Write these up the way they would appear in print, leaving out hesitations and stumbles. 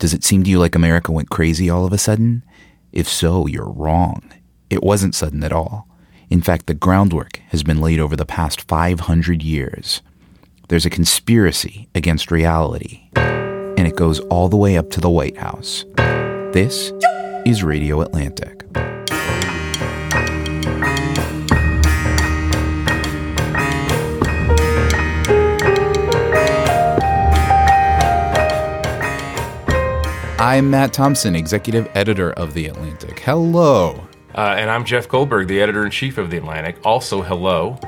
Does it seem to you like America went crazy all of a sudden? If so, you're wrong. It wasn't sudden at all. In fact, the groundwork has been laid over the past 500 years. There's a conspiracy against reality, and it goes all the way up to the White House. This is Radio Atlantic. I'm Matt Thompson, executive editor of The Atlantic. Hello. And I'm Jeff Goldberg, the editor-in-chief of The Atlantic. Also, hello.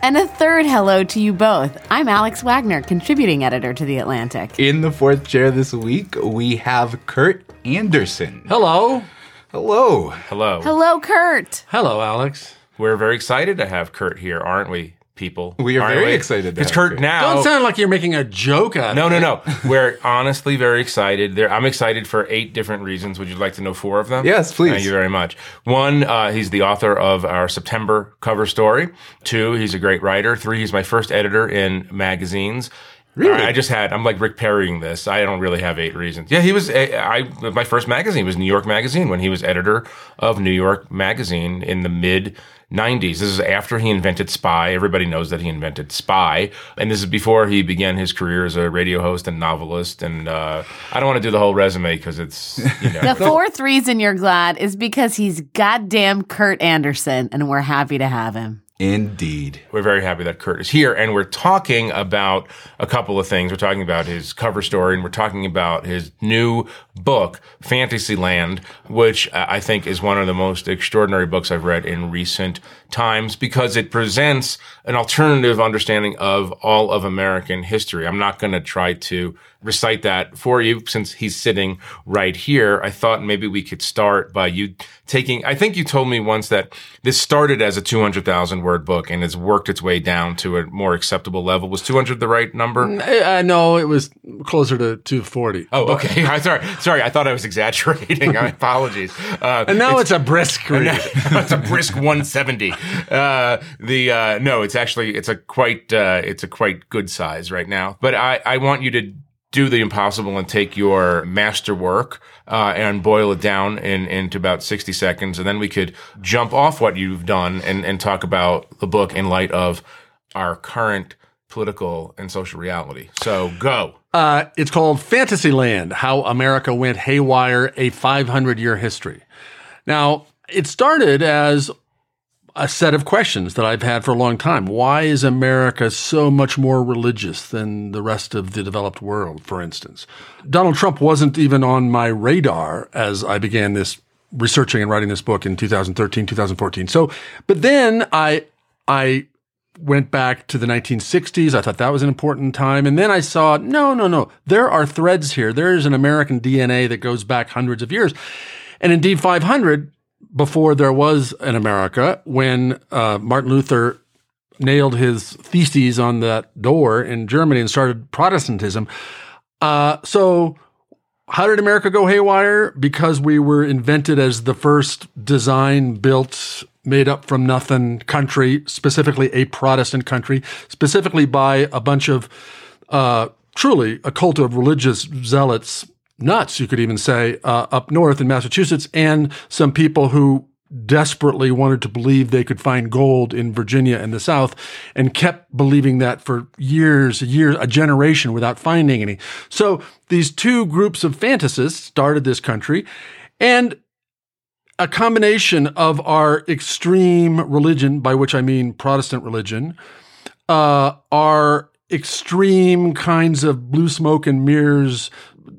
And a third hello to you both. I'm Alex Wagner, contributing editor to The Atlantic. In the fourth chair this week, we have Kurt Andersen. Hello. Hello. Hello. Hello, Kurt. Hello, Alex. We're very excited to have Kurt here, aren't we? People. We are very excited. It's Kurt now. Don't sound like you're making a joke out of it. No. We're honestly very excited. I'm excited for 8 different reasons. Would you like to know 4 of them? Yes, please. Thank you very much. 1, he's the author of our September cover story. 2, he's a great writer. 3, he's my first editor in magazines. Really? I'm like Rick Perrying this. I don't really have 8 reasons. Yeah, he was, my first magazine was New York Magazine when he was editor of New York Magazine in the mid-90s. This is after he invented Spy. Everybody knows that he invented Spy. And this is before he began his career as a radio host and novelist. And I don't want to do the whole resume because it's, The 4th reason you're glad is because he's goddamn Kurt Andersen, and we're happy to have him. Indeed. We're very happy that Kurt is here, and we're talking about a couple of things. We're talking about his cover story, and we're talking about his new book, Fantasyland, which I think is one of the most extraordinary books I've read in recent times because it presents an alternative understanding of all of American history. I'm not going to try to recite that for you since he's sitting right here. I thought maybe we could start by you I think you told me once that this started as a 200,000 word book and it's worked its way down to a more acceptable level. Was 200 the right number? No, it was closer to 240. Oh, okay. Sorry, I thought I was exaggerating. My apologies. And now it's a brisk read. It's a brisk 170. It's a quite good size right now. But I want you to do the impossible and take your masterwork and boil it down into about 60 seconds. And then we could jump off what you've done and talk about the book in light of our current political and social reality. So go. It's called Fantasyland, How America Went Haywire, a 500-Year History. Now, it started as a set of questions that I've had for a long time. Why is America so much more religious than the rest of the developed world, for instance? Donald Trump wasn't even on my radar as I began this researching and writing this book in 2013, 2014. So, but then I went back to the 1960s. I thought that was an important time. And then I saw, no. There are threads here. There is an American DNA that goes back hundreds of years. And indeed, 500 before there was an America, when Martin Luther nailed his theses on that door in Germany and started Protestantism. So how did America go haywire? Because we were invented as the first design-built, made-up-from-nothing country, specifically a Protestant country, specifically by a bunch of truly a cult of religious zealots, nuts, you could even say, up north in Massachusetts, and some people who desperately wanted to believe they could find gold in Virginia and the South and kept believing that for years, a generation without finding any. So these two groups of fantasists started this country, and a combination of our extreme religion, by which I mean Protestant religion, our extreme kinds of blue smoke and mirrors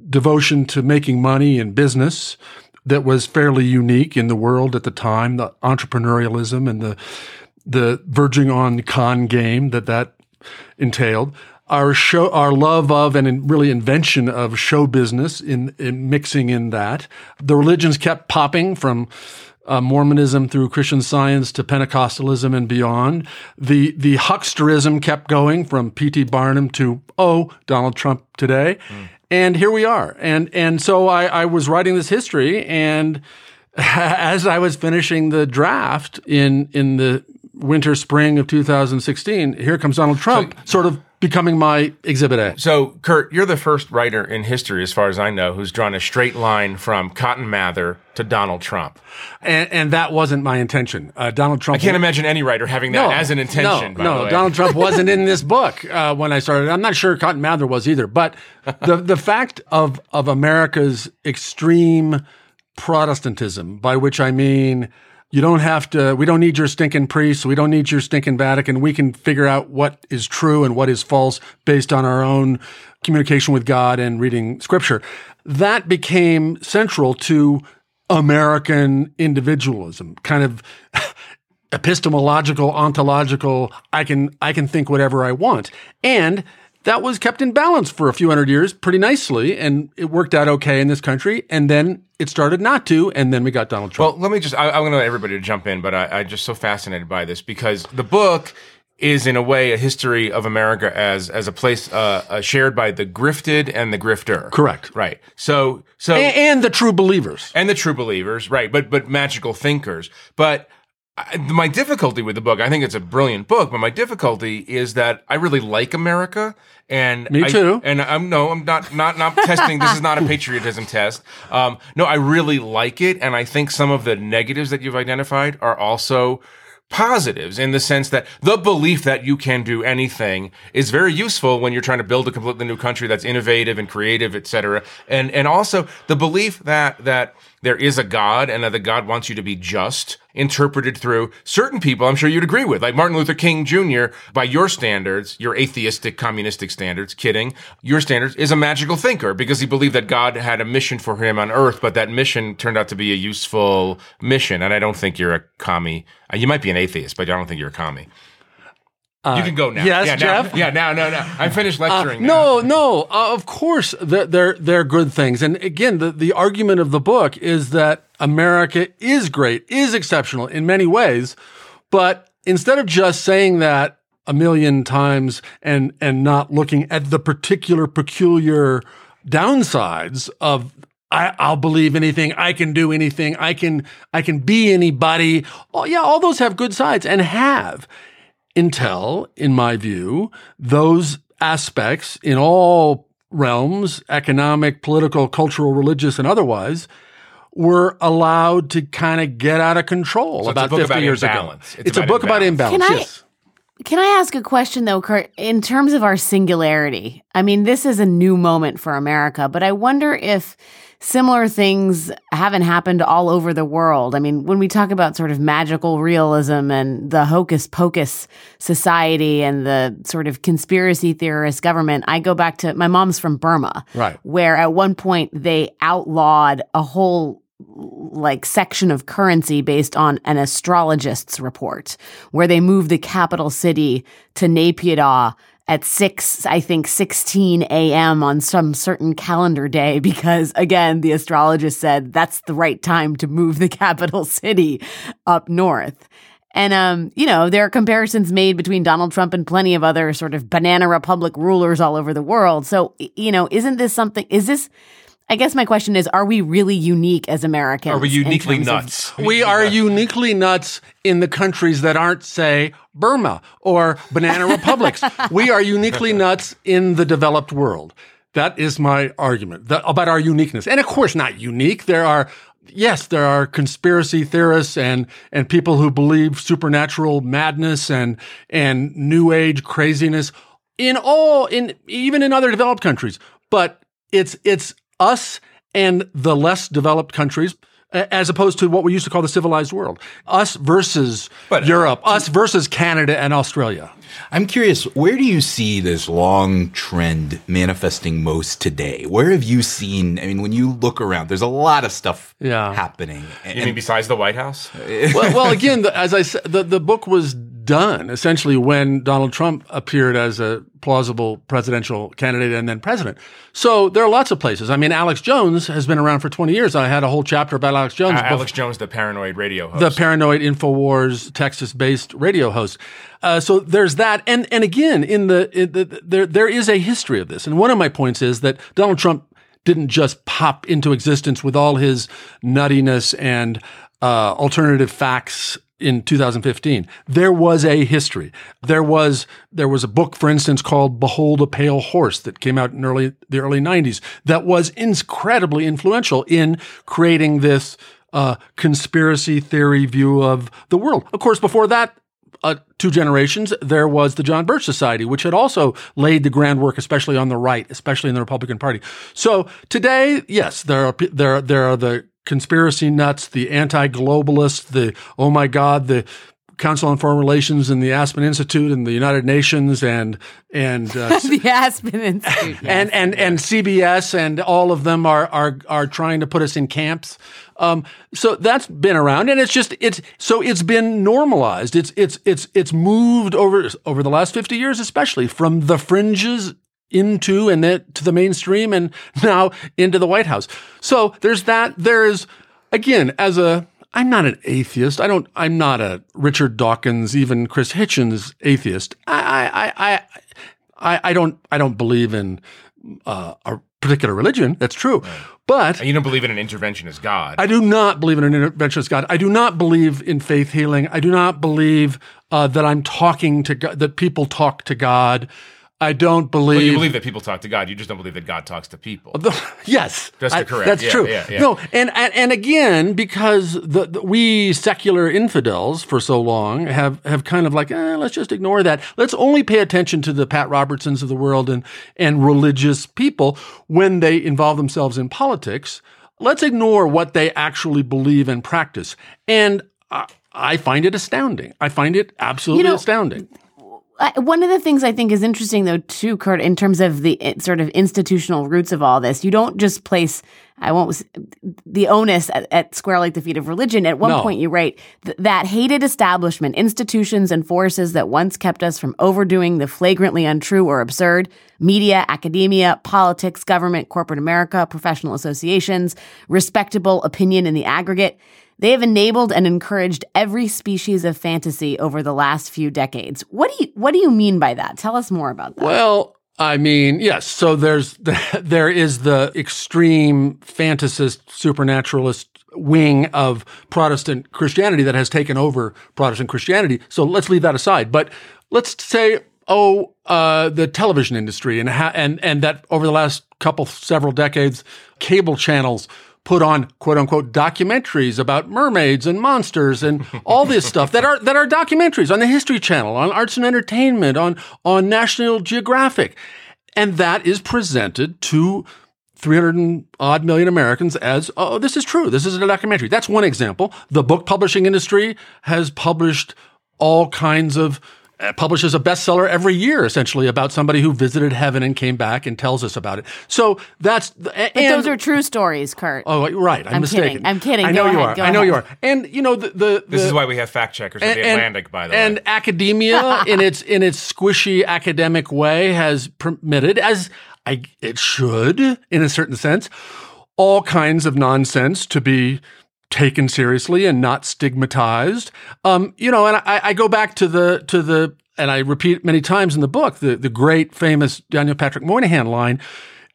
devotion to making money and business that was fairly unique in the world at the time, the entrepreneurialism and the verging on the con game that entailed, our love of and really invention of show business in mixing in that. The religions kept popping from Mormonism through Christian Science to Pentecostalism and beyond. The hucksterism kept going from P.T. Barnum to, Donald Trump today. Mm. And here we are. And so I was writing this history, and as I was finishing the draft in the winter, spring of 2016, here comes Donald Trump, sort of becoming my Exhibit A. So, Kurt, you're the first writer in history, as far as I know, who's drawn a straight line from Cotton Mather to Donald Trump. And that wasn't my intention. Donald Trump... I can't imagine any writer having that as an intention, by the way. Donald Trump wasn't in this book when I started. I'm not sure Cotton Mather was either. But the fact of America's extreme Protestantism, by which I mean... You don't have to, we don't need your stinking priests. We don't need your stinking Vatican. We can figure out what is true and what is false based on our own communication with God and reading scripture. That became central to American individualism, kind of epistemological, ontological, I can think whatever I want. And that was kept in balance for a few hundred years pretty nicely, and it worked out okay in this country, and then it started not to, and then we got Donald Trump. Well, let me just, I'm going to let everybody to jump in, but I'm just so fascinated by this, because the book is, in a way, a history of America as a place shared by the grifted and the grifter. Correct. Right. So and the true believers. And the true believers, right, but magical thinkers. But... my difficulty with the book, I think it's a brilliant book, but my difficulty is that I really like America, and me too. I'm not testing. This is not a patriotism test. No, I really like it, and I think some of the negatives that you've identified are also positives, in the sense that the belief that you can do anything is very useful when you're trying to build a completely new country that's innovative and creative, et cetera. And also the belief that there is a God, and that the God wants you to be just, interpreted through certain people I'm sure you'd agree with, like Martin Luther King Jr., by your standards, your atheistic, communistic standards, kidding, your standards, is a magical thinker because he believed that God had a mission for him on earth, but that mission turned out to be a useful mission. And I don't think you're a commie. You might be an atheist, but I don't think you're a commie. You can go now. Yes, yeah, Jeff? Now, yeah, no. I'm finished lecturing now. No, of course they're good things. And again, the argument of the book is that America is great, is exceptional in many ways, but instead of just saying that a million times and not looking at the peculiar downsides of I'll believe anything, I can do anything, I can be anybody, all those have good sides and have. Intel, in my view, those aspects in all realms, economic, political, cultural, religious, and otherwise, were allowed to kind of get out of control about 50 years ago. It's a book about imbalance. Can I ask a question, though, Kurt, in terms of our singularity? I mean, this is a new moment for America, but I wonder if similar things haven't happened all over the world. I mean, when we talk about sort of magical realism and the hocus pocus society and the sort of conspiracy theorist government, I go back to my mom's from Burma, right, where at one point they outlawed a whole section of currency based on an astrologist's report, where they moved the capital city to Naypyidaw at 16 a.m. on some certain calendar day, because, again, the astrologist said that's the right time to move the capital city up north. And, there are comparisons made between Donald Trump and plenty of other sort of banana republic rulers all over the world. So, isn't this something – I guess my question is, are we really unique as Americans? Are we uniquely nuts? We are uniquely nuts in the countries that aren't, say, Burma or banana republics. We are uniquely nuts in the developed world. That is my argument about our uniqueness. And of course, not unique. There are conspiracy theorists and people who believe supernatural madness and new age craziness even in other developed countries. But it's us and the less developed countries, as opposed to what we used to call the civilized world. Us versus Europe, us versus Canada and Australia. I'm curious, where do you see this long trend manifesting most today? Where have you seen, when you look around, there's a lot of stuff happening. You mean besides the White House? Well, again, as I said, the book was done essentially when Donald Trump appeared as a plausible presidential candidate and then president. So there are lots of places. Alex Jones has been around for 20 years. I had a whole chapter about Alex Jones. Alex Jones, the paranoid radio host. The paranoid Infowars, Texas-based radio host. So there's that. And again, there is a history of this. And one of my points is that Donald Trump didn't just pop into existence with all his nuttiness and alternative facts in 2015. There was a history. There was a book, for instance, called Behold a Pale Horse that came out in the early 90s that was incredibly influential in creating this conspiracy theory view of the world. Of course, before that, two generations, there was the John Birch Society, which had also laid the groundwork, especially on the right, especially in the Republican Party. So today, yes, there are the conspiracy nuts, the anti-globalists, the, oh my God, the Council on Foreign Relations and the Aspen Institute and the United Nations and the Aspen Institute, yes. and CBS, and all of them are trying to put us in camps. So that's been around, and it's been normalized. It's moved over the last 50 years, especially from the fringes into and to the mainstream, and now into the White House. So there's that. There's, again, I'm not an atheist. I'm not a Richard Dawkins, even Chris Hitchens atheist. I don't believe in a particular religion. That's true. Right. But— and you don't believe in an interventionist God. I do not believe in an interventionist God. I do not believe in faith healing. I do not believe that I'm talking to God, that people talk to God. I don't believe— well, you believe that people talk to God. You just don't believe that God talks to people. Yes. That's correct. That's true. Yeah, yeah. No, and again, because we secular infidels for so long have kind of like, let's just ignore that. Let's only pay attention to the Pat Robertsons of the world and religious people when they involve themselves in politics. Let's ignore what they actually believe and practice. And I find it astounding. I find it absolutely astounding. One of the things I think is interesting, though, too, Kurt, in terms of the sort of institutional roots of all this, you don't just place the onus at squarely at the feet of religion. At one point, you write, that hated establishment, institutions and forces that once kept us from overdoing the flagrantly untrue or absurd, media, academia, politics, government, corporate America, professional associations, respectable opinion in the aggregate, they have enabled and encouraged every species of fantasy over the last few decades. What do you mean by that? Tell us more about that. Well, I mean, yes. So there is the extreme fantasist, supernaturalist wing of Protestant Christianity that has taken over Protestant Christianity. So let's leave that aside. But let's say, the television industry and that over the last several decades, cable channels put on quote-unquote documentaries about mermaids and monsters and all this stuff that are documentaries on the History Channel, on Arts and Entertainment, on National Geographic. And that is presented to 300-odd million Americans as, oh, this is true. This is a documentary. That's one example. The book publishing industry has published all kinds of publishes a bestseller every year, essentially, about somebody who visited heaven and came back and tells us about it. So that's... But those are true stories, Kurt. Oh, right. I'm mistaken. I'm kidding. I know you are. And, this is why we have fact checkers in The Atlantic, by the way. And academia, in its squishy academic way, has permitted, it should, in a certain sense, all kinds of nonsense to be taken seriously and not stigmatized. And I go back to the, and I repeat many times in the book, the great famous Daniel Patrick Moynihan line,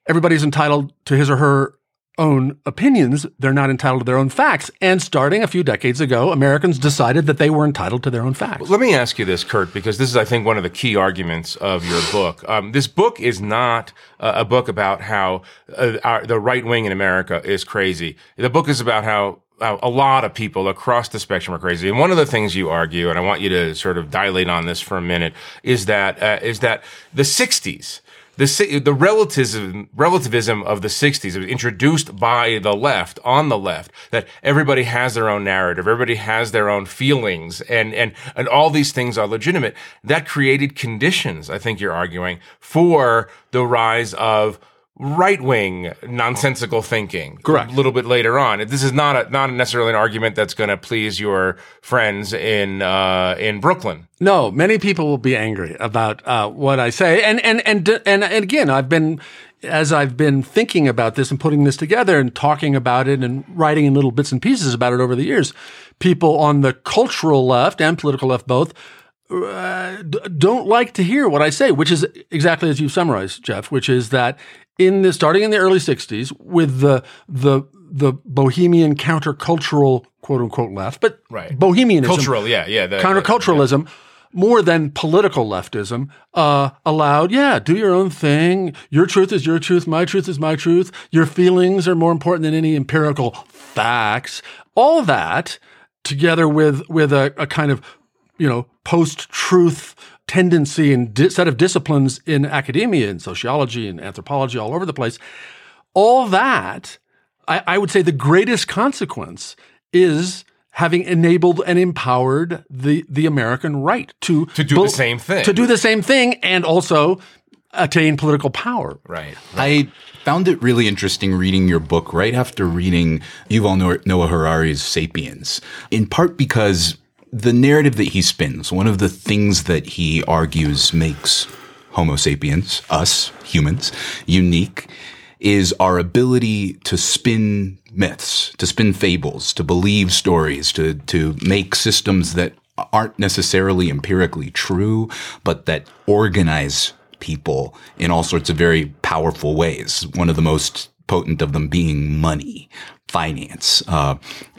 everybody's entitled to his or her own opinions. They're not entitled to their own facts. And starting a few decades ago, Americans decided that they were entitled to their own facts. Well, let me ask you this, Kurt, because this is, I think, one of the key arguments of your book. This book is not a book about how the right wing in America is crazy. The book is about how a lot of people across the spectrum are crazy. And one of the things you argue, and I want you to sort of dilate on this for a minute, is that the 60s, the relativism of the 60s, it was introduced by the left, on the left, that everybody has their own narrative, everybody has their own feelings, and all these things are legitimate. That created conditions, I think you're arguing, for the rise of right-wing nonsensical thinking. Correct. A little bit later on. This is not necessarily an argument that's going to please your friends in Brooklyn. No, many people will be angry about what I say. And again, I've been thinking about this and putting this together and talking about it and writing in little bits and pieces about it over the years, people on the cultural left and political left both don't like to hear what I say, which is exactly as you summarized, Jeff, which is that starting in the early 60s with the bohemian countercultural quote-unquote left, but right. bohemianism, cultural, counterculturalism, more than political leftism, allowed, do your own thing. Your truth is your truth. My truth is my truth. Your feelings are more important than any empirical facts. All that together with a kind of, post-truth tendency and set of disciplines in academia and sociology and anthropology all over the place, all that, I would say the greatest consequence is having enabled and empowered the American right to do the same thing. To do the same thing and also attain political power. Right. I found it really interesting reading your book right after reading Yuval Noah Harari's Sapiens, in part because the narrative that he spins, one of the things that he argues makes Homo sapiens, us humans, unique, is our ability to spin myths, to spin fables, to believe stories, to make systems that aren't necessarily empirically true, but that organize people in all sorts of very powerful ways. One of the most potent of them being money, finance.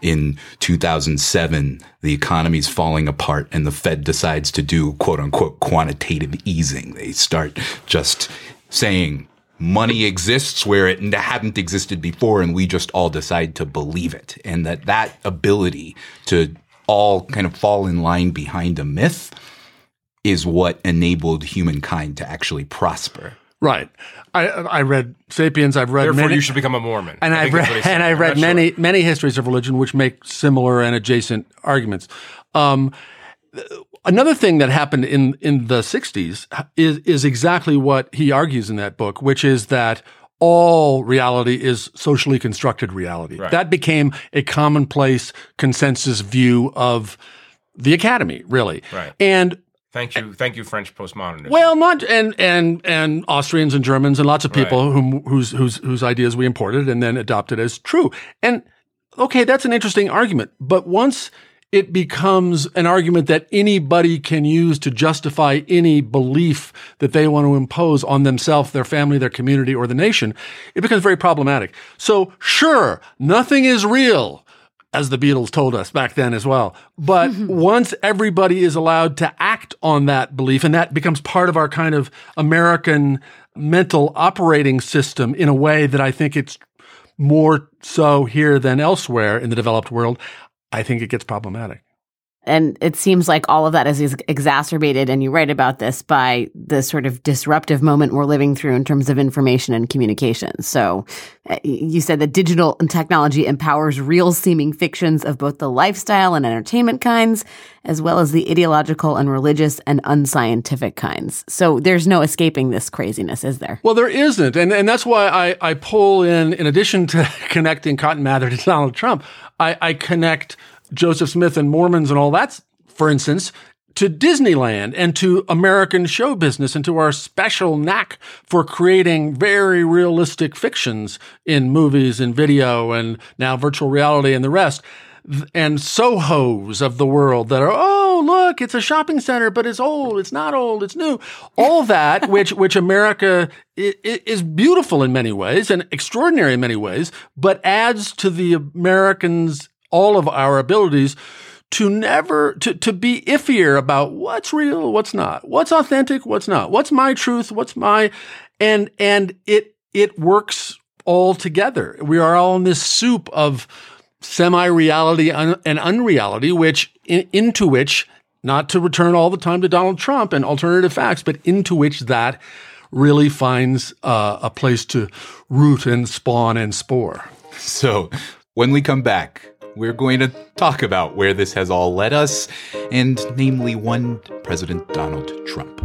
In 2007, the economy's falling apart and the Fed decides to do quote unquote quantitative easing. They start just saying money exists where it hadn't existed before, and we just all decide to believe it. And that ability to all kind of fall in line behind a myth is what enabled humankind to actually prosper. Right. I read Sapiens. I've read Therefore, you should become a Mormon. And I've read many histories of religion which make similar and adjacent arguments. Another thing that happened in the 60s is exactly what he argues in that book, which is that all reality is socially constructed reality. Right. That became a commonplace consensus view of the academy, really. Right. And Thank you, French postmodernism. Well, not and Austrians and Germans and lots of people whose ideas we imported and then adopted as true. And okay, that's an interesting argument. But once it becomes an argument that anybody can use to justify any belief that they want to impose on themselves, their family, their community, or the nation, it becomes very problematic. So, sure, nothing is real, as the Beatles told us back then as well. But once everybody is allowed to act on that belief, and that becomes part of our kind of American mental operating system in a way that I think it's more so here than elsewhere in the developed world, I think it gets problematic. And it seems like all of that is exacerbated, and you write about this, by the sort of disruptive moment we're living through in terms of information and communication. So you said that digital and technology empowers real-seeming fictions of both the lifestyle and entertainment kinds, as well as the ideological and religious and unscientific kinds. So there's no escaping this craziness, is there? Well, there isn't. And that's why I pull in addition to connecting Cotton Mather to Donald Trump, I connect Joseph Smith and Mormons and all that, for instance, to Disneyland and to American show business and to our special knack for creating very realistic fictions in movies and video and now virtual reality and the rest, and Sohos of the world that are, oh, look, it's a shopping center, but it's old, it's not old, it's new. All that, which America is beautiful in many ways and extraordinary in many ways, but adds to the Americans' all of our abilities to never to be iffier about what's real, what's not, what's authentic, what's not, what's my truth, what's my and it works all together. We are all in this soup of semi-reality and unreality, which into which, not to return all the time to Donald Trump and alternative facts, but into which that really finds a place to root and spawn and spore. So when we come back, we're going to talk about where this has all led us, and namely one President Donald Trump.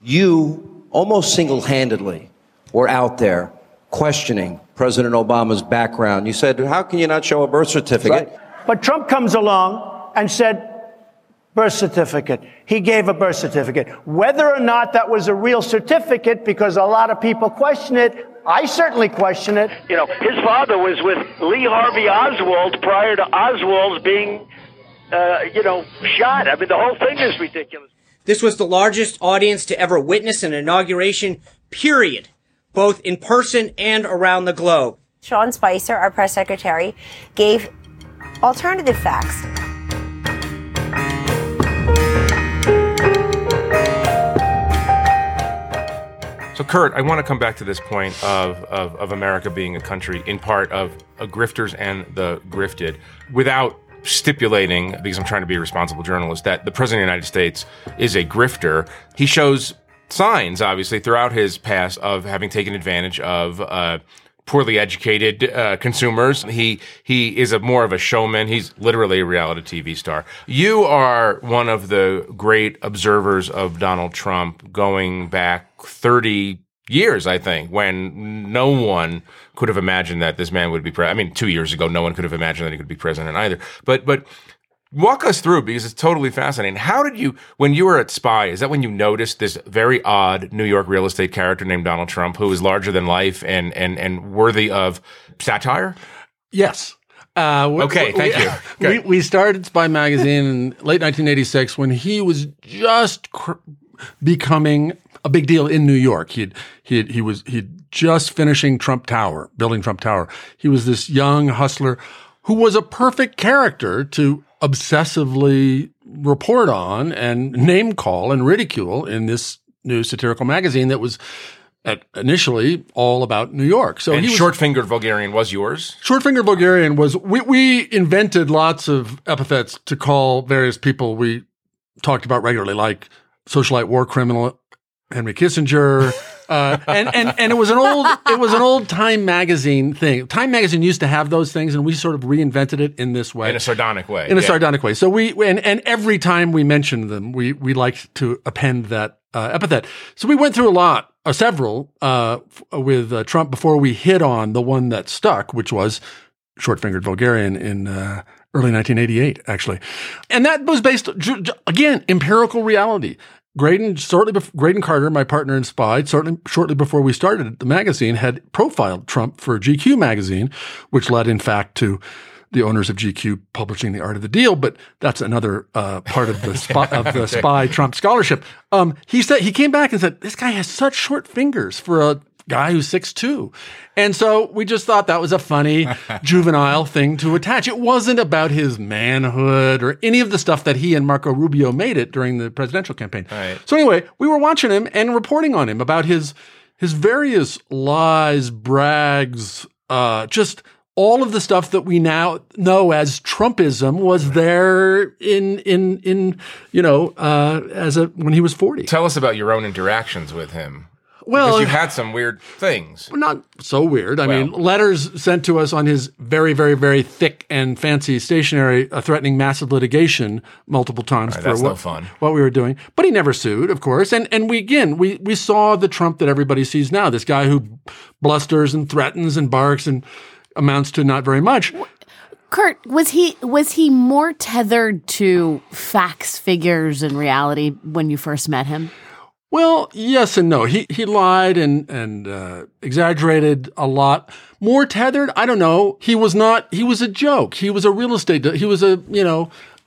You, almost single-handedly, were out there questioning President Obama's background. You said, how can you not show a birth certificate? Right. But Trump comes along and said, birth certificate. He gave a birth certificate. Whether or not that was a real certificate, because a lot of people question it, I certainly question it. You know, his father was with Lee Harvey Oswald prior to Oswald's being, shot. I mean, the whole thing is ridiculous. This was the largest audience to ever witness an inauguration, period, both in person and around the globe. Sean Spicer, our press secretary, gave alternative facts. So, Kurt, I want to come back to this point of America being a country in part of grifters and the grifted, without stipulating, because I'm trying to be a responsible journalist, that the president of the United States is a grifter. He shows signs, obviously, throughout his past of having taken advantage of poorly educated consumers. He is more of a showman. He's literally a reality TV star. You are one of the great observers of Donald Trump going back 30 years, I think, when no one could have imagined that this man would be president. I mean, 2 years ago, no one could have imagined that he could be president either. But walk us through, because it's totally fascinating. How did you, when you were at Spy, is that when you noticed this very odd New York real estate character named Donald Trump, who is larger than life and worthy of satire? Yes. Okay, thank you. We started Spy magazine in late 1986 when he was just becoming a big deal in New York. He'd just finishing Trump Tower, building Trump Tower. He was this young hustler who was a perfect character to obsessively report on and name call and ridicule in this new satirical magazine that was initially all about New York. So, and Short-Fingered Vulgarian was yours? Short-Fingered Vulgarian was, we invented lots of epithets to call various people we talked about regularly, like socialite war criminal Henry Kissinger, and it was an old Time magazine thing. Time magazine used to have those things, and we sort of reinvented it in this way, in a sardonic way. So we and every time we mentioned them, we liked to append that epithet. So we went through a lot, or several, with Trump before we hit on the one that stuck, which was Short-Fingered Vulgarian in early 1988, actually, and that was based again empirical reality. Graydon Carter, my partner in Spy, shortly before we started the magazine, had profiled Trump for GQ magazine, which led, in fact, to the owners of GQ publishing The Art of the Deal. But that's another part of the Spy Trump scholarship. He said, he came back and said, "This guy has such short fingers for a guy who's 6'2". And so we just thought that was a funny juvenile thing to attach. It wasn't about his manhood or any of the stuff that he and Marco Rubio made it during the presidential campaign. Right. So anyway, we were watching him and reporting on him about his various lies, brags, just all of the stuff that we now know as Trumpism was there when he was 40. Tell us about your own interactions with him. Well, because you've had some weird things. Not so weird. I mean, letters sent to us on his very, very, very thick and fancy stationery threatening massive litigation multiple times for what we were doing. But he never sued, of course. And we saw the Trump that everybody sees now, this guy who blusters and threatens and barks and amounts to not very much. Kurt, was he more tethered to facts, figures, and reality when you first met him? Well, yes and no. He lied and exaggerated a lot. More tethered, I don't know. He was a joke. He was a real estate. He was an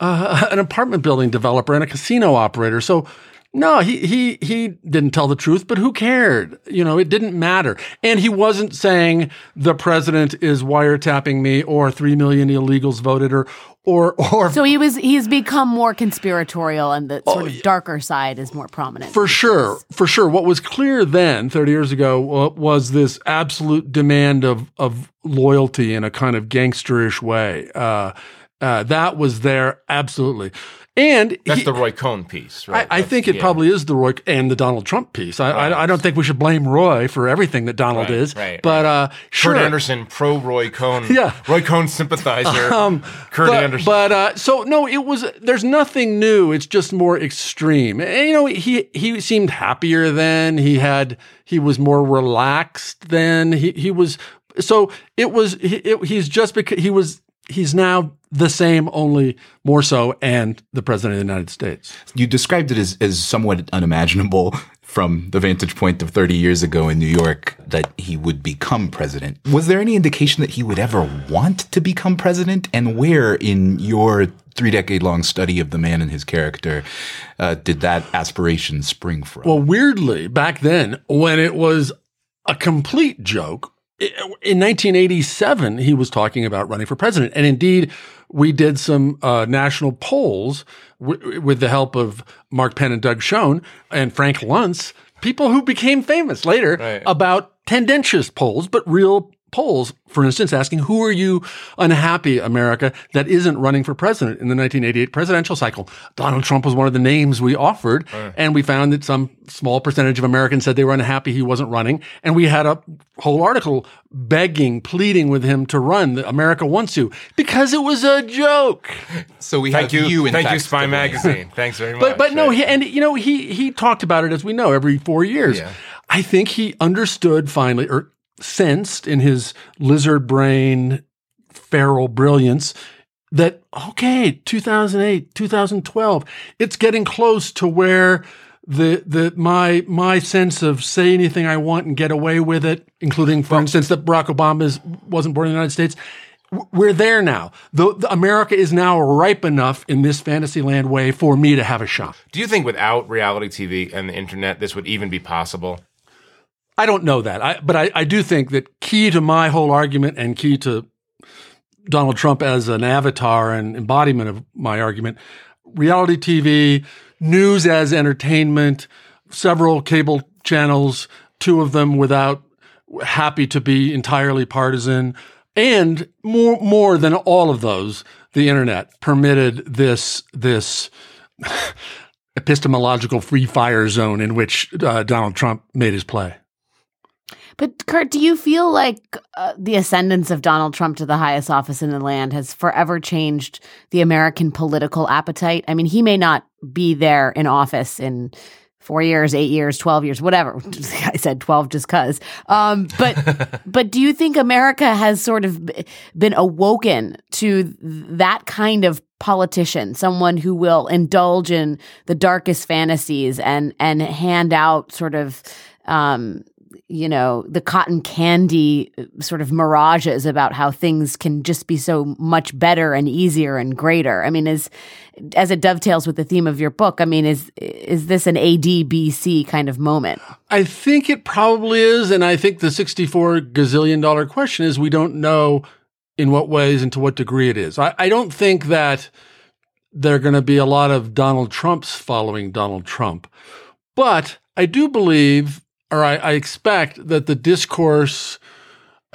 apartment building developer and a casino operator. So no, he didn't tell the truth, but who cared? You know, it didn't matter. And he wasn't saying the president is wiretapping me or 3 million illegals voted or so he's become more conspiratorial, and the sort of darker side is more prominent. For sure. What was clear then, 30 years ago, was this absolute demand of loyalty in a kind of gangsterish way. That was there, absolutely. And that's the Roy Cohn piece, right? I think it probably is the Roy and the Donald Trump piece. I don't think we should blame Roy for everything that Donald is. Right, but sure, Kurt Andersen, pro Roy Cohn, Roy Cohn sympathizer. Andersen. There's nothing new. It's just more extreme. And, he seemed happier then. He was more relaxed then. He was. So it was. He, it, he's just because he was. he's now the same, only more so, and the president of the United States. You described it as somewhat unimaginable from the vantage point of 30 years ago in New York that he would become president. Was there any indication that he would ever want to become president? And where in your three-decade-long study of the man and his character did that aspiration spring from? Well, weirdly, back then, when it was a complete joke, in 1987, he was talking about running for president. And indeed, we did some national polls with the help of Mark Penn and Doug Schoen and Frank Luntz, people who became famous later, right, about tendentious polls, but real polls, for instance, asking, who are you unhappy, America, that isn't running for president in the 1988 presidential cycle? Donald Trump was one of the names we offered, right, and we found that some small percentage of Americans said they were unhappy he wasn't running, and we had a whole article begging, pleading with him to run. America wants you, because it was a joke. So we thank have you in thank fact, you, Spy Magazine. Thanks very much. But no, he talked about it, as we know, every 4 years. Yeah. I think he understood finally, or sensed in his lizard brain, feral brilliance, that, okay, 2008, 2012, it's getting close to where my sense of say anything I want and get away with it, including, for instance, that Barack Obama wasn't born in the United States. We're there now. America is now ripe enough in this Fantasyland way for me to have a shot. Do you think without reality TV and the internet, this would even be possible? I don't know that, but I do think that key to my whole argument and key to Donald Trump as an avatar and embodiment of my argument, reality TV, news as entertainment, several cable channels, two of them without happy to be entirely partisan, and more than all of those, the internet permitted this epistemological free fire zone in which Donald Trump made his play. But, Kurt, do you feel like the ascendance of Donald Trump to the highest office in the land has forever changed the American political appetite? I mean, he may not be there in office in 4 years, 8 years, 12 years, whatever. I said 12 just because. But do you think America has sort of been awoken to that kind of politician, someone who will indulge in the darkest fantasies and hand out sort of the cotton candy sort of mirages about how things can just be so much better and easier and greater? I mean, as it dovetails with the theme of your book, I mean, is this an ADBC kind of moment? I think it probably is. And I think the $64 gazillion question is we don't know in what ways and to what degree it is. I don't think that there are going to be a lot of Donald Trumps following Donald Trump. But I do believe, or I expect, that the discourse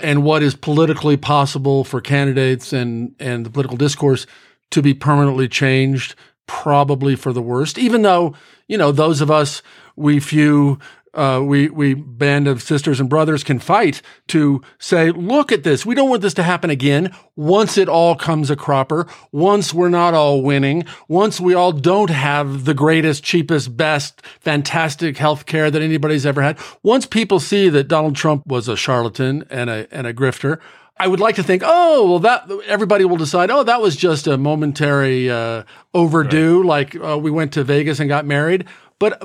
and what is politically possible for candidates and the political discourse to be permanently changed, probably for the worst, even though, those of us, we band of sisters and brothers can fight to say, look at this. We don't want this to happen again. Once it all comes a cropper, once we're not all winning, once we all don't have the greatest, cheapest, best, fantastic healthcare that anybody's ever had, once people see that Donald Trump was a charlatan and a grifter, I would like to think, everybody will decide, that was just a momentary overdue, right, like we went to Vegas and got married. But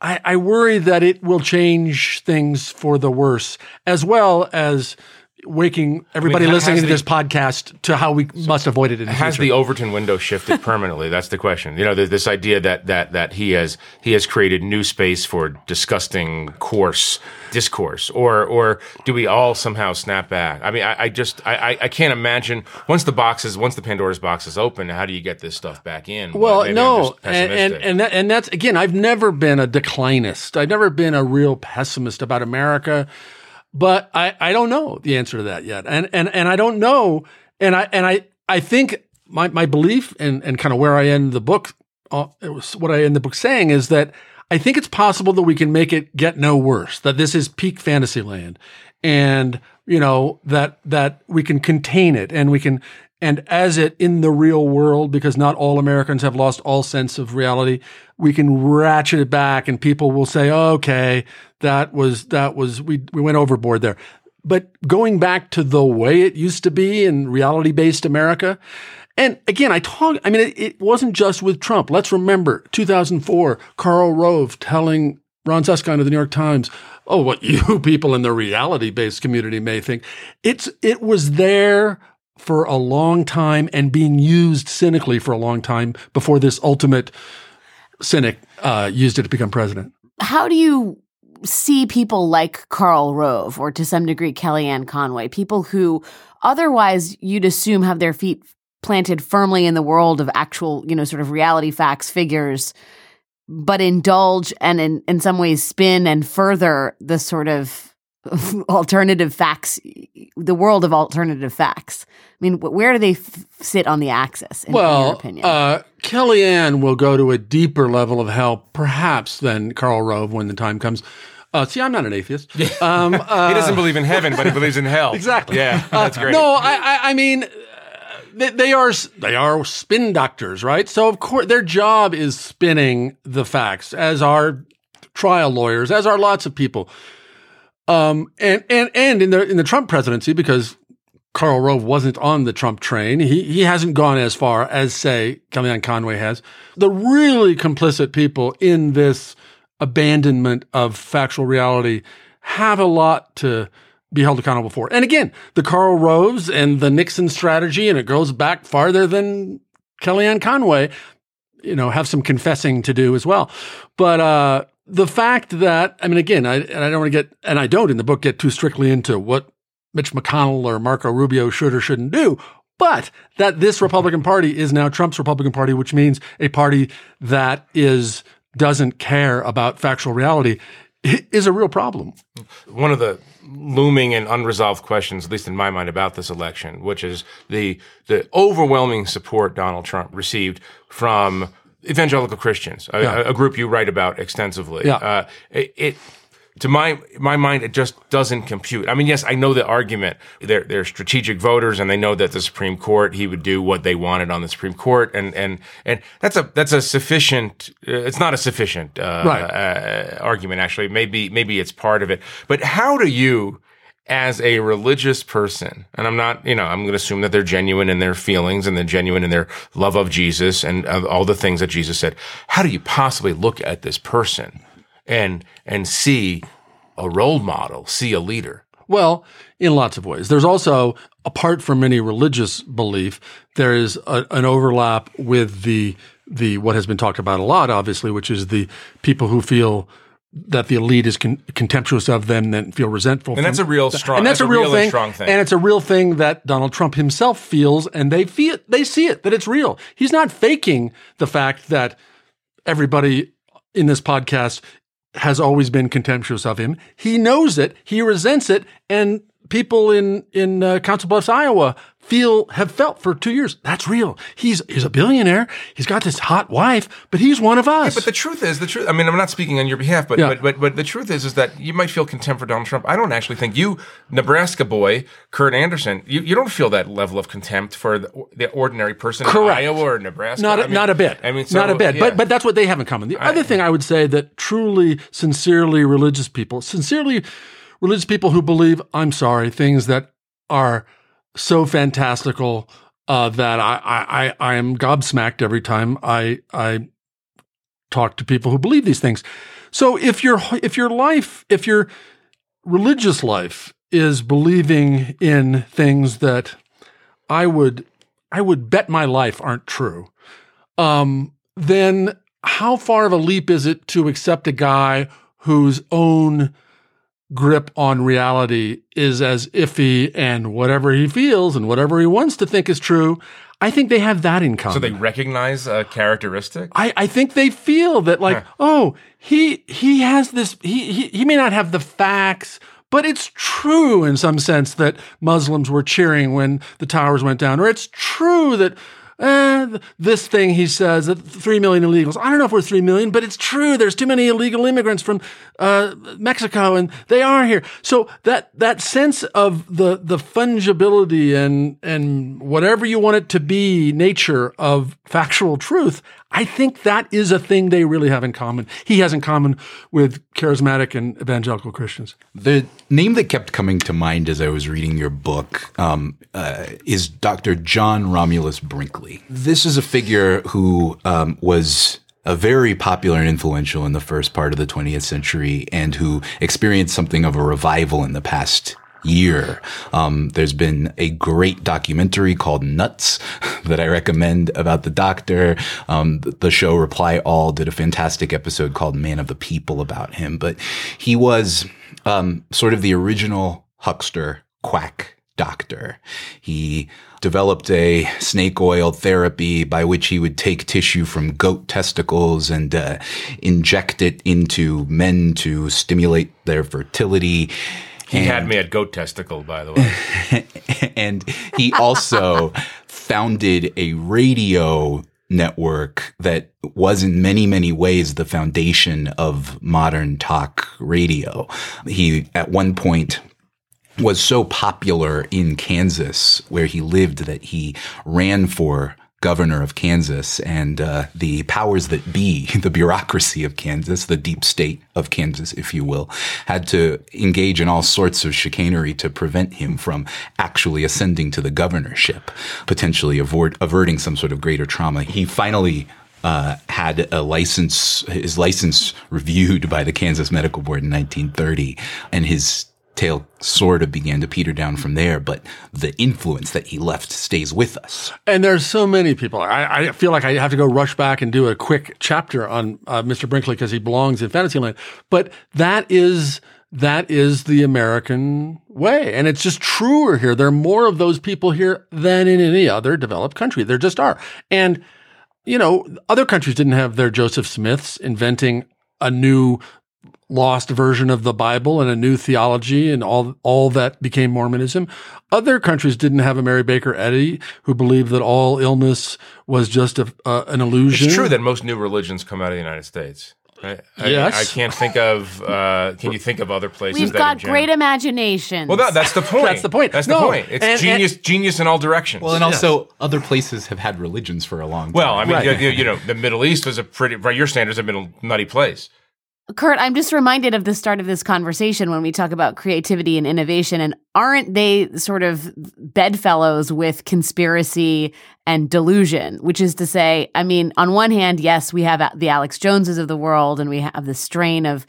I worry that it will change things for the worse, as well as waking everybody listening to this podcast to how we must avoid it in the future. Has the Overton window shifted permanently? That's the question. This idea that he has created new space for disgusting, coarse discourse, or do we all somehow snap back? I mean, I just can't imagine once the Pandora's box is open, how do you get this stuff back in? Well, no, and that's, again, I've never been a declinist. I've never been a real pessimist about America. But I don't know the answer to that yet. And I don't know. And I think my belief and kind of where I end the book, what I end the book saying is that I think it's possible that we can make it get no worse, that this is peak Fantasyland, and, that we can contain it, and we can, and as it in the real world, because not all Americans have lost all sense of reality, we can ratchet it back and people will say, okay, that was we went overboard there. But going back to the way it used to be in reality-based America, and again, it wasn't just with Trump. Let's remember 2004, Karl Rove telling Ron Suskind of the New York Times, oh, what you people in the reality-based community may think. It was there for a long time and being used cynically for a long time before this ultimate cynic used it to become president. How do you see people like Karl Rove or to some degree Kellyanne Conway, people who otherwise you'd assume have their feet planted firmly in the world of actual, sort of reality facts, figures, but indulge and in some ways spin and further the sort of alternative facts, the world of alternative facts? I mean, where do they sit on the axis, in your opinion? Kellyanne will go to a deeper level of hell, perhaps, than Karl Rove when the time comes. See, I'm not an atheist. He doesn't believe in heaven, but he believes in hell. Exactly. Yeah, that's great. No, I mean, they are spin doctors, right? So, of course, their job is spinning the facts, as are trial lawyers, as are lots of people. And in the Trump presidency, because Karl Rove wasn't on the Trump train, he hasn't gone as far as, say, Kellyanne Conway has. The really complicit people in this abandonment of factual reality have a lot to be held accountable for. And again, the Karl Roves and the Nixon strategy, and it goes back farther than Kellyanne Conway, have some confessing to do as well. But, the fact that, I don't in the book get too strictly into what Mitch McConnell or Marco Rubio should or shouldn't do, but that this Republican Party is now Trump's Republican Party, which means a party that doesn't care about factual reality, is a real problem. One of the looming and unresolved questions, at least in my mind, about this election, which is the overwhelming support Donald Trump received from evangelical Christians, a group you write about extensively. Yeah. To my mind, it just doesn't compute. I mean, yes, I know the argument. They're strategic voters, and they know that the Supreme Court, he would do what they wanted on the Supreme Court, and that's a sufficient. It's not a sufficient argument, actually. Maybe it's part of it. But how do you, as a religious person, and I'm not, I'm going to assume that they're genuine in their feelings and they're genuine in their love of Jesus and all the things that Jesus said. How do you possibly look at this person and see a role model, see a leader? Well, in lots of ways. There's also, apart from any religious belief, there is an overlap with the what has been talked about a lot, obviously, which is the people who feel that the elite is contemptuous of them and feel resentful. And that's a real strong, and that's a real thing, strong thing. And it's a real thing that Donald Trump himself feels, and they see it, that it's real. He's not faking the fact that everybody in this podcast has always been contemptuous of him. He knows it, he resents it, and people in Council Bluffs, Iowa have felt for 2 years. That's real. He's a billionaire. He's got this hot wife, but he's one of us. Yeah, but the truth. I mean, I'm not speaking on your behalf, but yeah. but the truth is that you might feel contempt for Donald Trump. I don't actually think you, Nebraska boy, Kurt Andersen, you don't feel that level of contempt for the ordinary person in Iowa or Nebraska. Not a bit. I mean, so, not a bit. Yeah. But that's what they have in common. The other thing I would say that truly, sincerely religious people who believe, I'm sorry, things that are so fantastical that I am gobsmacked every time I talk to people who believe these things. So if your religious life is believing in things that I would bet my life aren't true, then how far of a leap is it to accept a guy whose own grip on reality is as iffy, and whatever he feels and whatever he wants to think is true? I think they have that in common. So they recognize a characteristic? I think they feel that, like, oh, he has this, he may not have the facts, but it's true in some sense that Muslims were cheering when the towers went down, or it's true that this thing he says, 3 million illegals. I don't know if we're 3 million, but it's true. There's too many illegal immigrants from Mexico, and they are here. So that sense of the fungibility and whatever you want it to be nature of factual truth, I think that is a thing they really have in common. He has in common with charismatic and evangelical Christians. The name that kept coming to mind as I was reading your book is Dr. John Romulus Brinkley. This is a figure who was very popular and influential in the first part of the 20th century and who experienced something of a revival in the past year. There's been a great documentary called Nuts that I recommend about the doctor. The show Reply All did a fantastic episode called Man of the People about him, but he was sort of the original huckster quack doctor. He developed a snake oil therapy by which he would take tissue from goat testicles and inject it into men to stimulate their fertility. He had me at goat testicle, by the way. And he also founded a radio network that was in many, many ways the foundation of modern talk radio. He, at one point, was so popular in Kansas, where he lived, that he ran for governor of Kansas, and the powers that be, the bureaucracy of Kansas, the deep state of Kansas, if you will, had to engage in all sorts of chicanery to prevent him from actually ascending to the governorship, potentially averting some sort of greater trauma. He finally had his license reviewed by the Kansas Medical Board in 1930, and his tale sort of began to peter down from there, but the influence that he left stays with us. And there's so many people. I feel like I have to go rush back and do a quick chapter on Mr. Brinkley because he belongs in Fantasyland. But that is the American way. And it's just truer here. There are more of those people here than in any other developed country. There just are. And, you know, other countries didn't have their Joseph Smiths inventing a new lost version of the Bible and a new theology and all that became Mormonism. Other countries didn't have a Mary Baker Eddy who believed that all illness was just an illusion. It's true that most new religions come out of the United States. Right? Yes. I can't think of – can you think of other places We've that got great imaginations. Well, no, that's the point. That's the point. It's genius in all directions. Well, and also other places have had religions for a long time. Well, I mean, you know, the Middle East was a pretty – by your standards, a middle nutty place. Kurt, I'm just reminded of the start of this conversation when we talk about creativity and innovation, and aren't they sort of bedfellows with conspiracy and delusion? Which is to say, I mean, on one hand, yes, we have the Alex Joneses of the world, and we have the strain of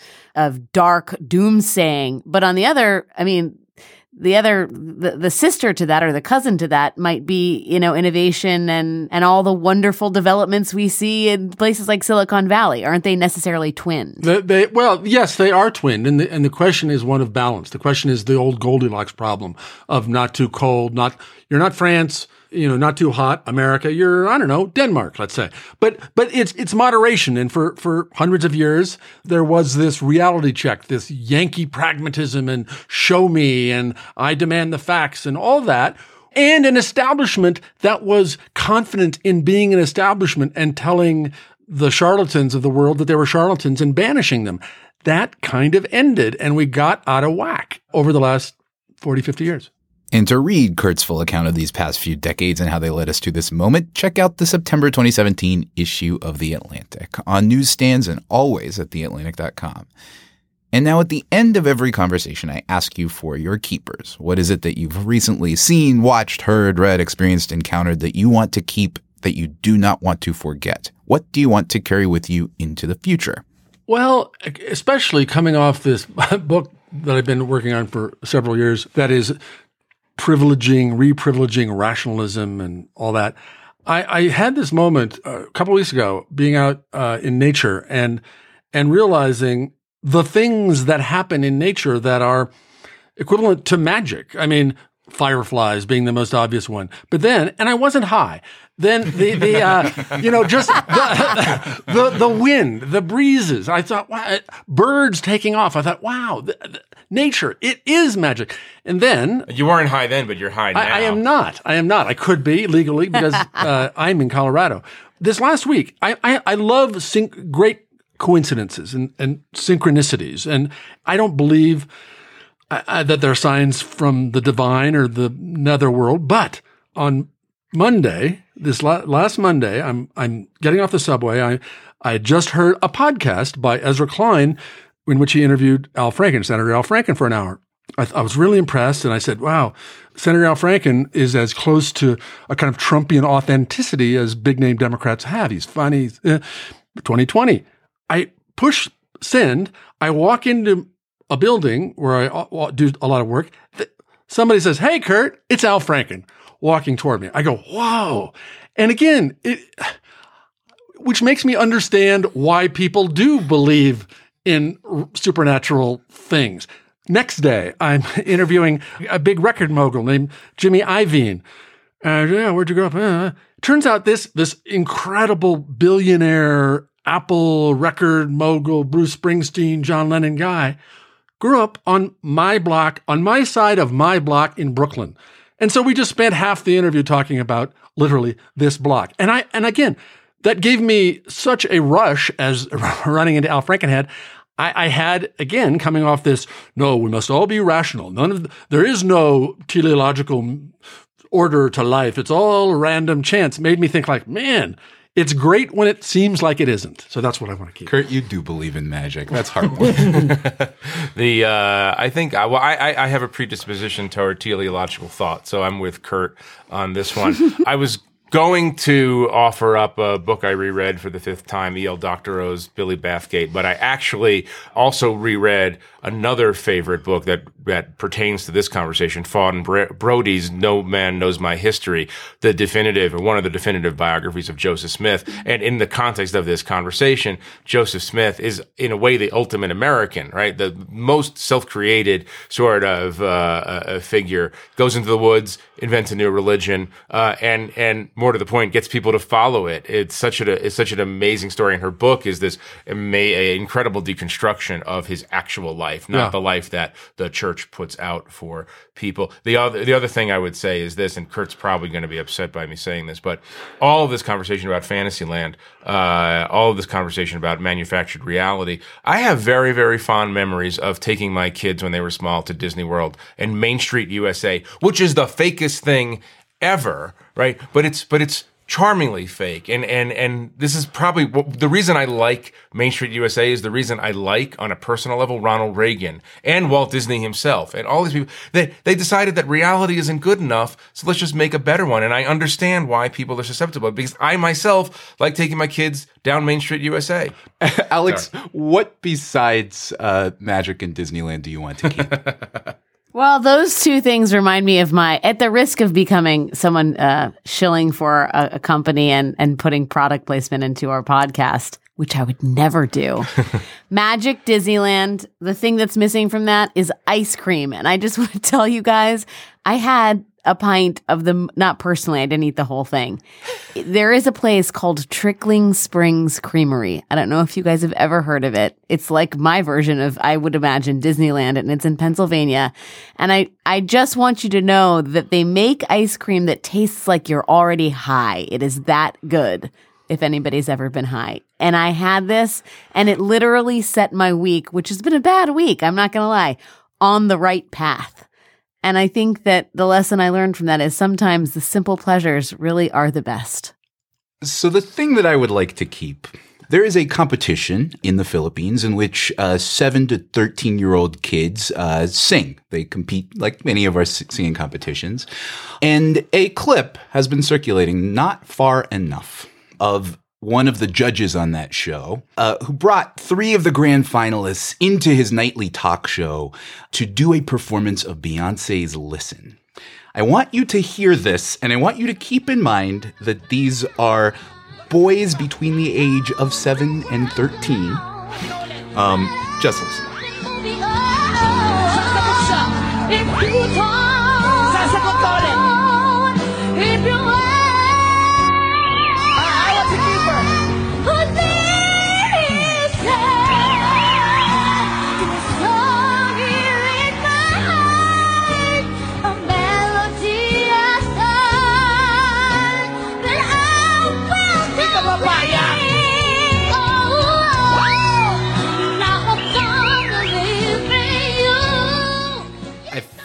dark doomsaying, but on the other, I mean, the sister to that or the cousin to that might be, you know, innovation and all the wonderful developments we see in places like Silicon Valley. Aren't they necessarily twinned? Well, yes, they are twinned. And the question is one of balance. The question is the old Goldilocks problem of not too cold, you're not France, you know, not too hot, America, you're, I don't know, Denmark, let's say. But it's moderation. And for hundreds of years, there was this reality check, this Yankee pragmatism and show me and I demand the facts and all that, and an establishment that was confident in being an establishment and telling the charlatans of the world that they were charlatans and banishing them. That kind of ended, and we got out of whack over the last 40, 50 years. And to read Kurt's full account of these past few decades and how they led us to this moment, check out the September 2017 issue of The Atlantic on newsstands and always at theatlantic.com. And now at the end of every conversation, I ask you for your keepers. What is it that you've recently seen, watched, heard, read, experienced, encountered that you want to keep, that you do not want to forget? What do you want to carry with you into the future? Well, especially coming off this book that I've been working on for several years, that is privileging, reprivileging rationalism and all that. I had this moment a couple of weeks ago being out in nature and realizing the things that happen in nature that are equivalent to magic. I mean, fireflies being the most obvious one. But then, and I wasn't high, then the wind, the breezes. I thought, wow, birds taking off. I thought, wow, nature. It is magic. And then... You weren't high then, but you're high now. I am not. I am not. I could be legally because I'm in Colorado. This last week, I love great coincidences and synchronicities. And I don't believe that they're signs from the divine or the netherworld. But on Monday, this last Monday, I'm getting off the subway. I just heard a podcast by Ezra Klein in which he interviewed Al Franken, Senator Al Franken, for an hour. I was really impressed, and I said, wow, Senator Al Franken is as close to a kind of Trumpian authenticity as big-name Democrats have. He's funny. 2020. I push send. I walk into a building where I do a lot of work. Somebody says, hey, Kurt, it's Al Franken walking toward me. I go, whoa. And again, which makes me understand why people do believe in supernatural things. Next day, I'm interviewing a big record mogul named Jimmy Iovine. Yeah, where'd you grow up? Turns out this incredible billionaire Apple record mogul, Bruce Springsteen, John Lennon guy, grew up on my block, on my side of my block in Brooklyn. And so we just spent half the interview talking about literally this block. And again, that gave me such a rush as running into Al Franken had. I had, again, coming off this, no, we must all be rational. There is no teleological order to life. It's all random chance. Made me think like, man, it's great when it seems like it isn't. So that's what I want to keep. Kurt, you do believe in magic. That's heartwarming. I have a predisposition toward teleological thought, so I'm with Kurt on this one. I was going to offer up a book I reread for the fifth time, E.L. Doctorow's Billy Bathgate, but I actually also reread another favorite book that pertains to this conversation, Fawden Brody's No Man Knows My History, one of the definitive biographies of Joseph Smith. And in the context of this conversation, Joseph Smith is, in a way, the ultimate American, right? The most self-created sort of figure. Goes into the woods, invents a new religion, and more to the point, gets people to follow it. It's such an amazing story, and her book is this incredible deconstruction of his actual life, not the life that the church puts out for people. The other thing I would say is this, and Kurt's probably going to be upset by me saying this, but all of this conversation about Fantasyland, all of this conversation about manufactured reality, I have very, very fond memories of taking my kids when they were small to Disney World and Main Street USA, which is the fakest thing ever, right? But it's charmingly fake. And this is probably the reason I like Main Street USA is the reason I like, on a personal level, Ronald Reagan and Walt Disney himself and all these people. They decided that reality isn't good enough, so let's just make a better one. And I understand why people are susceptible, because I myself like taking my kids down Main Street USA. Alex, what besides magic and Disneyland do you want to keep? Well, those two things remind me of my, at the risk of becoming someone shilling for a company and putting product placement into our podcast, which I would never do. Magic Disneyland, the thing that's missing from that is ice cream. And I just want to tell you guys, I had a pint of not personally, I didn't eat the whole thing. There is a place called Trickling Springs Creamery. I don't know if you guys have ever heard of it. It's like my version of, I would imagine, Disneyland, and it's in Pennsylvania. And I just want you to know that they make ice cream that tastes like you're already high. It is that good, if anybody's ever been high. And I had this, and it literally set my week, which has been a bad week, I'm not going to lie, on the right path. And I think that the lesson I learned from that is sometimes the simple pleasures really are the best. So the thing that I would like to keep, there is a competition in the Philippines in which 7 to 13-year-old kids sing. They compete like many of our singing competitions. And a clip has been circulating not far enough of one of the judges on that show, who brought three of the grand finalists into his nightly talk show to do a performance of Beyonce's Listen. I want you to hear this, and I want you to keep in mind that these are boys between the age of 7 and 13. Just listen.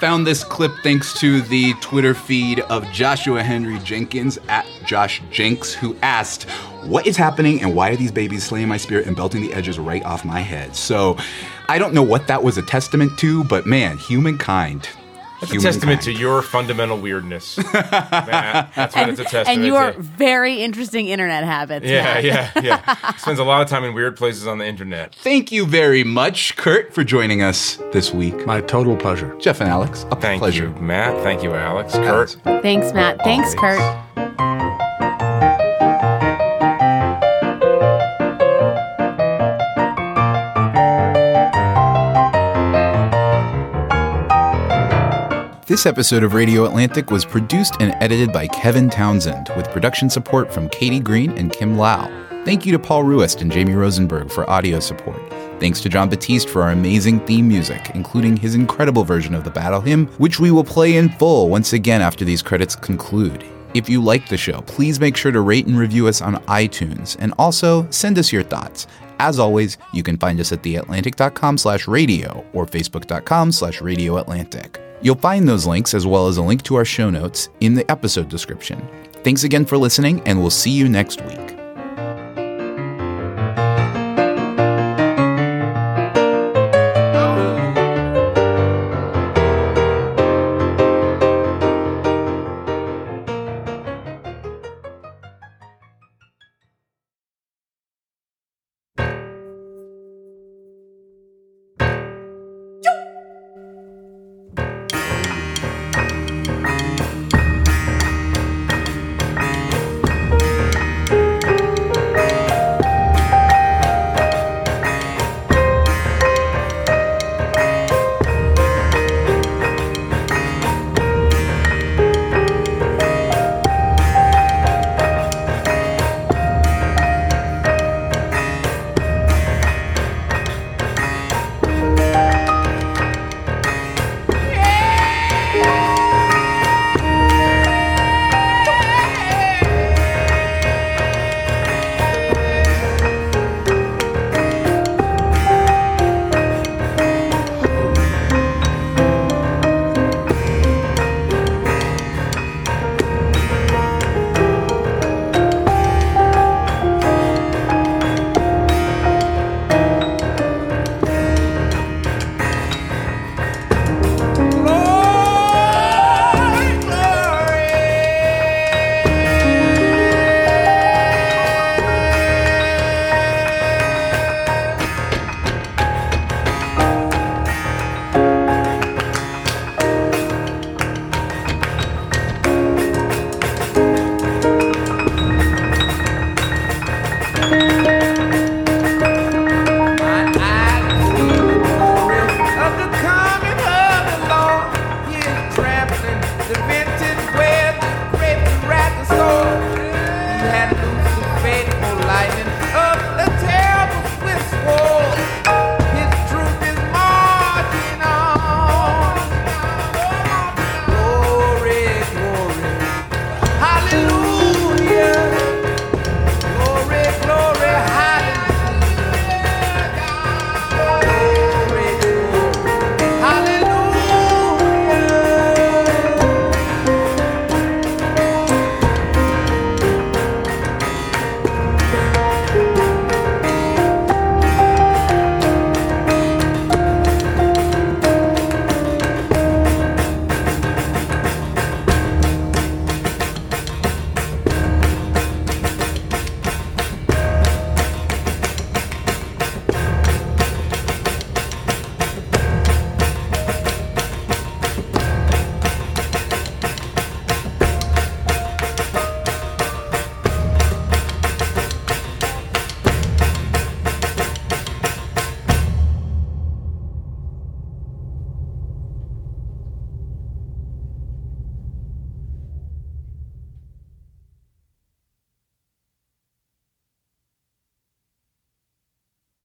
found this clip thanks to the Twitter feed of Joshua Henry Jenkins at Josh Jenks, who asked, "What is happening and why are these babies slaying my spirit and belting the edges right off my head?" So I don't know what that was a testament to, but man, humankind. It's a testament to your fundamental weirdness. That's what it's a testament to. And your very interesting internet habits. Yeah. Spends a lot of time in weird places on the internet. Thank you very much, Kurt, for joining us this week. My total pleasure. Jeff and Alex, a pleasure. Thank you, Matt. Thank you, Alex. Kurt. Thanks, Matt. Thanks, Kurt. This episode of Radio Atlantic was produced and edited by Kevin Townsend, with production support from Katie Green and Kim Lau. Thank you to Paul Ruist and Jamie Rosenberg for audio support. Thanks to John Batiste for our amazing theme music, including his incredible version of the Battle Hymn, which we will play in full once again after these credits conclude. If you like the show, please make sure to rate and review us on iTunes, and also send us your thoughts. As always, you can find us at theatlantic.com/radio or facebook.com/radioatlantic. You'll find those links, as well as a link to our show notes, in the episode description. Thanks again for listening, and we'll see you next week.